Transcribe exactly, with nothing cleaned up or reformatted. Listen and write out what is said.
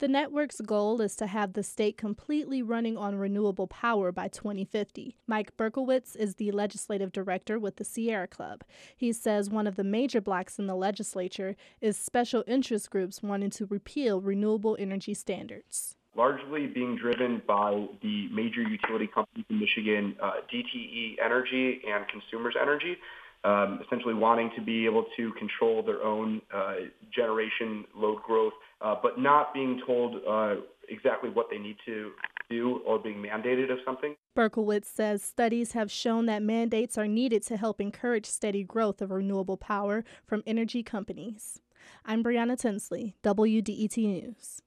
The network's goal is to have the state completely running on renewable power by twenty fifty. Mike Berkowitz is the legislative director with the Sierra Club. He says one of the major blocks in the legislature is special interest groups wanting to repeal renewable energy standards. Largely being driven by the major utility companies in Michigan, uh, D T E Energy and Consumers Energy, um, essentially wanting to be able to control their own uh, generation load growth, uh, but not being told uh, exactly what they need to do or being mandated of something. Berkowitz says studies have shown that mandates are needed to help encourage steady growth of renewable power from energy companies. I'm Brianna Tinsley, W D E T News.